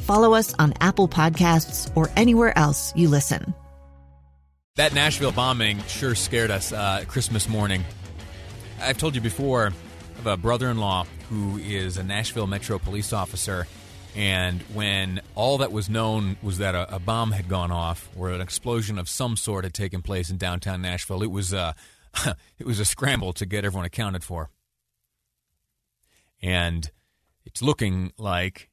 Follow us on Apple Podcasts or anywhere else you listen. That Nashville bombing sure scared us Christmas morning. I've told you before, I have a brother-in-law who is a Nashville Metro police officer. And when all that was known was that a bomb had gone off or an explosion of some sort had taken place in downtown Nashville, it was a scramble to get everyone accounted for. And it's looking like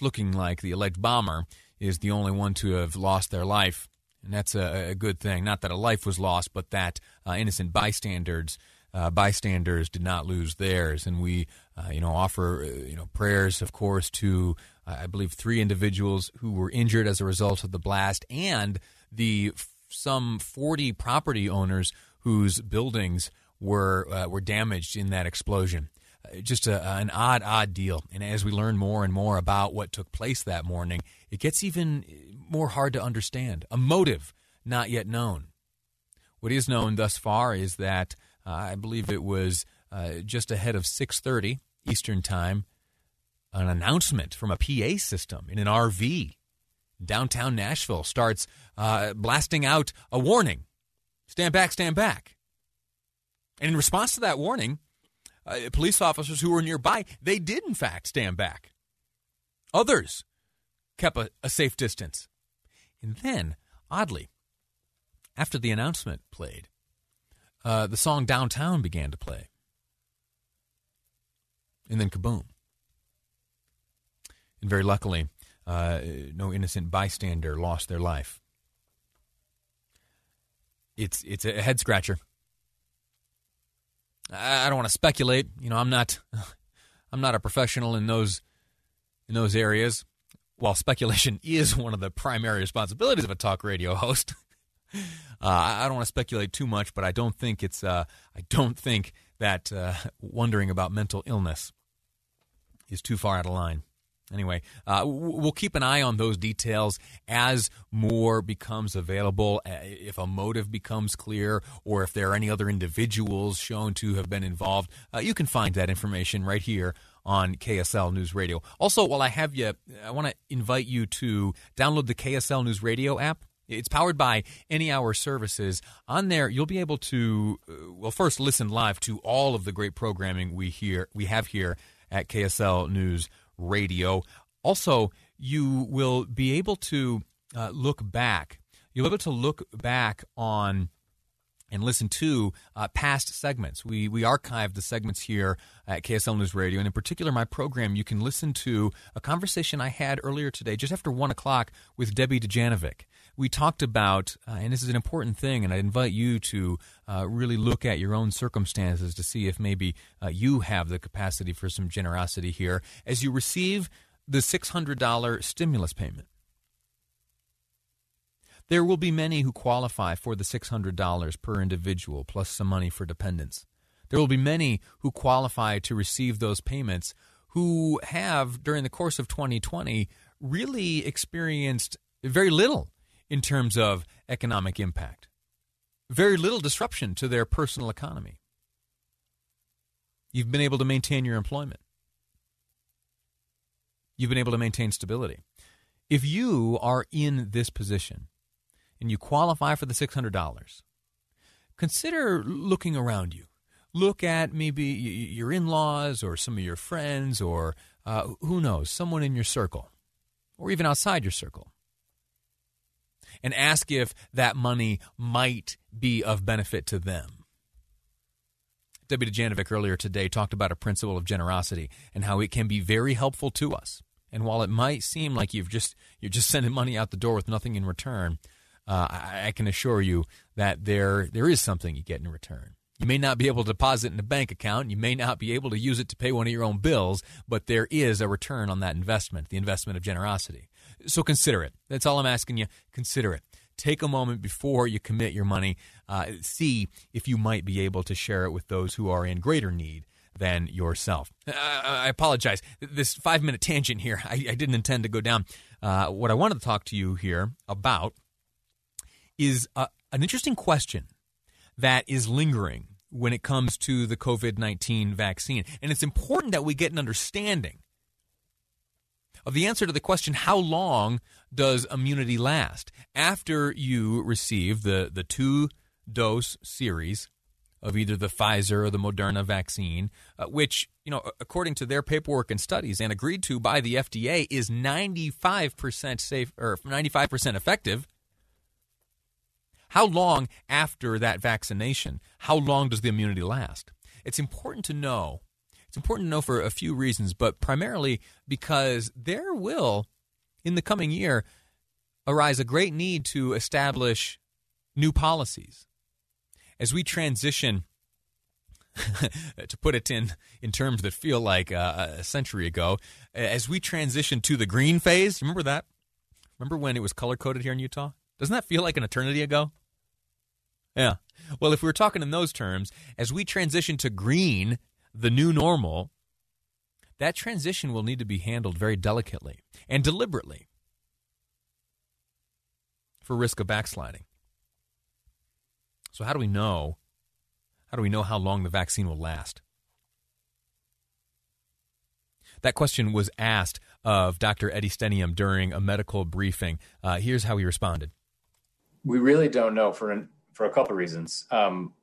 the alleged bomber is the only one to have lost their life, and that's a good thing. Not that a life was lost, but that innocent bystanders did not lose theirs. And we, offer prayers, of course, to I believe 3 individuals who were injured as a result of the blast, and the some 40 property owners whose buildings were damaged in that explosion. Just an odd deal. And as we learn more and more about what took place that morning, it gets even more hard to understand. A motive not yet known. What is known thus far is that I believe it was just ahead of 6:30 Eastern Time, an announcement from a PA system in an RV downtown Nashville starts blasting out a warning. Stand back, stand back. And in response to that warning, police officers who were nearby, they did, in fact, stand back. Others kept a safe distance. And then, oddly, after the announcement played, the song Downtown began to play. And then kaboom. And very luckily, no innocent bystander lost their life. It's a head-scratcher. I don't want to speculate. I'm not a professional in those areas. While speculation is one of the primary responsibilities of a talk radio host, I don't want to speculate too much. But I don't think that wondering about mental illness is too far out of line. Anyway, we'll keep an eye on those details as more becomes available, if a motive becomes clear, or if there are any other individuals shown to have been involved. You can find that information right here on KSL News Radio. Also, while I have you, I want to invite you to download the KSL News Radio app. It's powered by Any Hour Services. On there, you'll be able to, first listen live to all of the great programming we have here at KSL News Radio. Also, you will be able to look back. You'll be able to look back on and listen to past segments. We archive the segments here at KSL News Radio, and in particular, my program. You can listen to a conversation I had earlier today, just after 1 o'clock, with Debbie Dujanovic. We talked about, and this is an important thing, and I invite you to really look at your own circumstances to see if maybe you have the capacity for some generosity here as you receive the $600 stimulus payment. There will be many who qualify for the $600 per individual plus some money for dependents. There will be many who qualify to receive those payments who have, during the course of 2020, really experienced very little in terms of economic impact, very little disruption to their personal economy. You've been able to maintain your employment. You've been able to maintain stability. If you are in this position and you qualify for the $600, consider looking around you. Look at maybe your in-laws or some of your friends or who knows, someone in your circle or even outside your circle. and ask if that money might be of benefit to them. Debbie Dujanovic earlier today talked about a principle of generosity and how it can be very helpful to us. And while it might seem like you're just sending money out the door with nothing in return, I can assure you that there is something you get in return. You may not be able to deposit in a bank account. You may not be able to use it to pay one of your own bills, but there is a return on that investment, the investment of generosity. So consider it. That's all I'm asking you. Consider it. Take a moment before you commit your money. See if you might be able to share it with those who are in greater need than yourself. I apologize. This 5-minute tangent here, I didn't intend to go down. What I wanted to talk to you here about is an interesting question that is lingering when it comes to the COVID-19 vaccine. And it's important that we get an understanding of the answer to the question, how long does immunity last? After you receive the two-dose series of either the Pfizer or the Moderna vaccine, which, according to their paperwork and studies and agreed to by the FDA, is 95% safe or 95% effective. How long after that vaccination, how long does the immunity last? It's important to know. It's important to know for a few reasons, but primarily because there will, in the coming year, arise a great need to establish new policies. As we transition, to put it in terms that feel like a century ago, as we transition to the green phase, remember that? Remember when it was color-coded here in Utah? Doesn't that feel like an eternity ago? Yeah. Well, if we were talking in those terms, as we transition to green, the new normal, that transition will need to be handled very delicately and deliberately for risk of backsliding. So how do we know? How do we know how long the vaccine will last? That question was asked of Dr. Eddie Stenium during a medical briefing. Here's how he responded. We really don't know for a couple of reasons.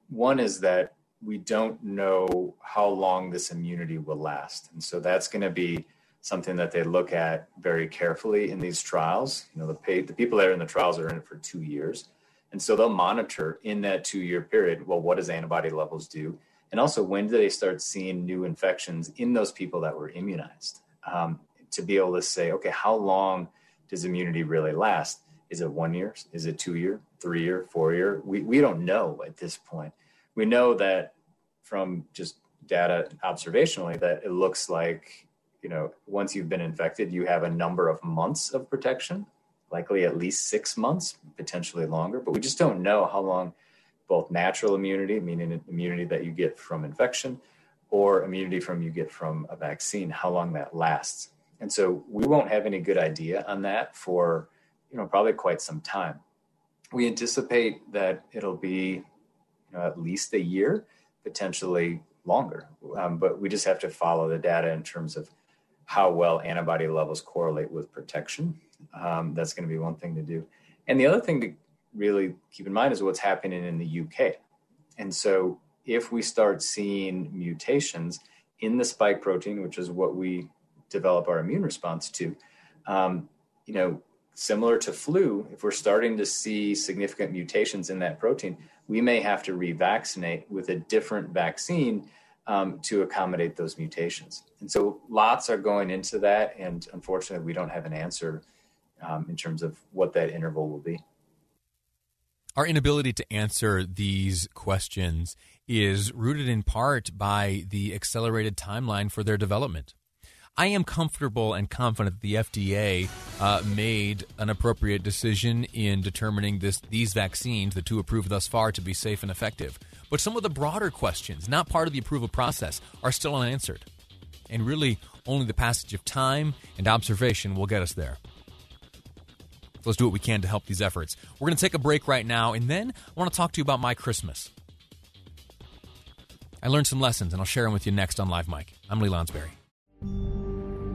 One is that we don't know how long this immunity will last. And so that's going to be something that they look at very carefully in these trials. The people that are in the trials are in it for 2 years. And so they'll monitor in that 2-year period, well, what does antibody levels do? And also, when do they start seeing new infections in those people that were immunized? To be able to say, okay, how long does immunity really last? Is it 1 year? Is it 2 year, 3 year, 4 year? We don't know at this point. We know that from just data observationally that it looks like, once you've been infected, you have a number of months of protection, likely at least 6 months, potentially longer, but we just don't know how long both natural immunity, meaning immunity that you get from infection, or immunity from you get from a vaccine, how long that lasts. And so we won't have any good idea on that for, probably quite some time. We anticipate that it'll be, at least a year, potentially longer. But we just have to follow the data in terms of how well antibody levels correlate with protection. That's going to be one thing to do. And the other thing to really keep in mind is what's happening in the UK. And so if we start seeing mutations in the spike protein, which is what we develop our immune response to, similar to flu, if we're starting to see significant mutations in that protein, we may have to revaccinate with a different vaccine to accommodate those mutations. And so lots are going into that. And unfortunately, we don't have an answer in terms of what that interval will be. Our inability to answer these questions is rooted in part by the accelerated timeline for their development. I am comfortable and confident that the FDA made an appropriate decision in determining these vaccines, the two approved thus far, to be safe and effective. But some of the broader questions, not part of the approval process, are still unanswered. And really, only the passage of time and observation will get us there. Let's do what we can to help these efforts. We're going to take a break right now, and then I want to talk to you about my Christmas. I learned some lessons, and I'll share them with you next on Live Mike. I'm Lee Lonsberry.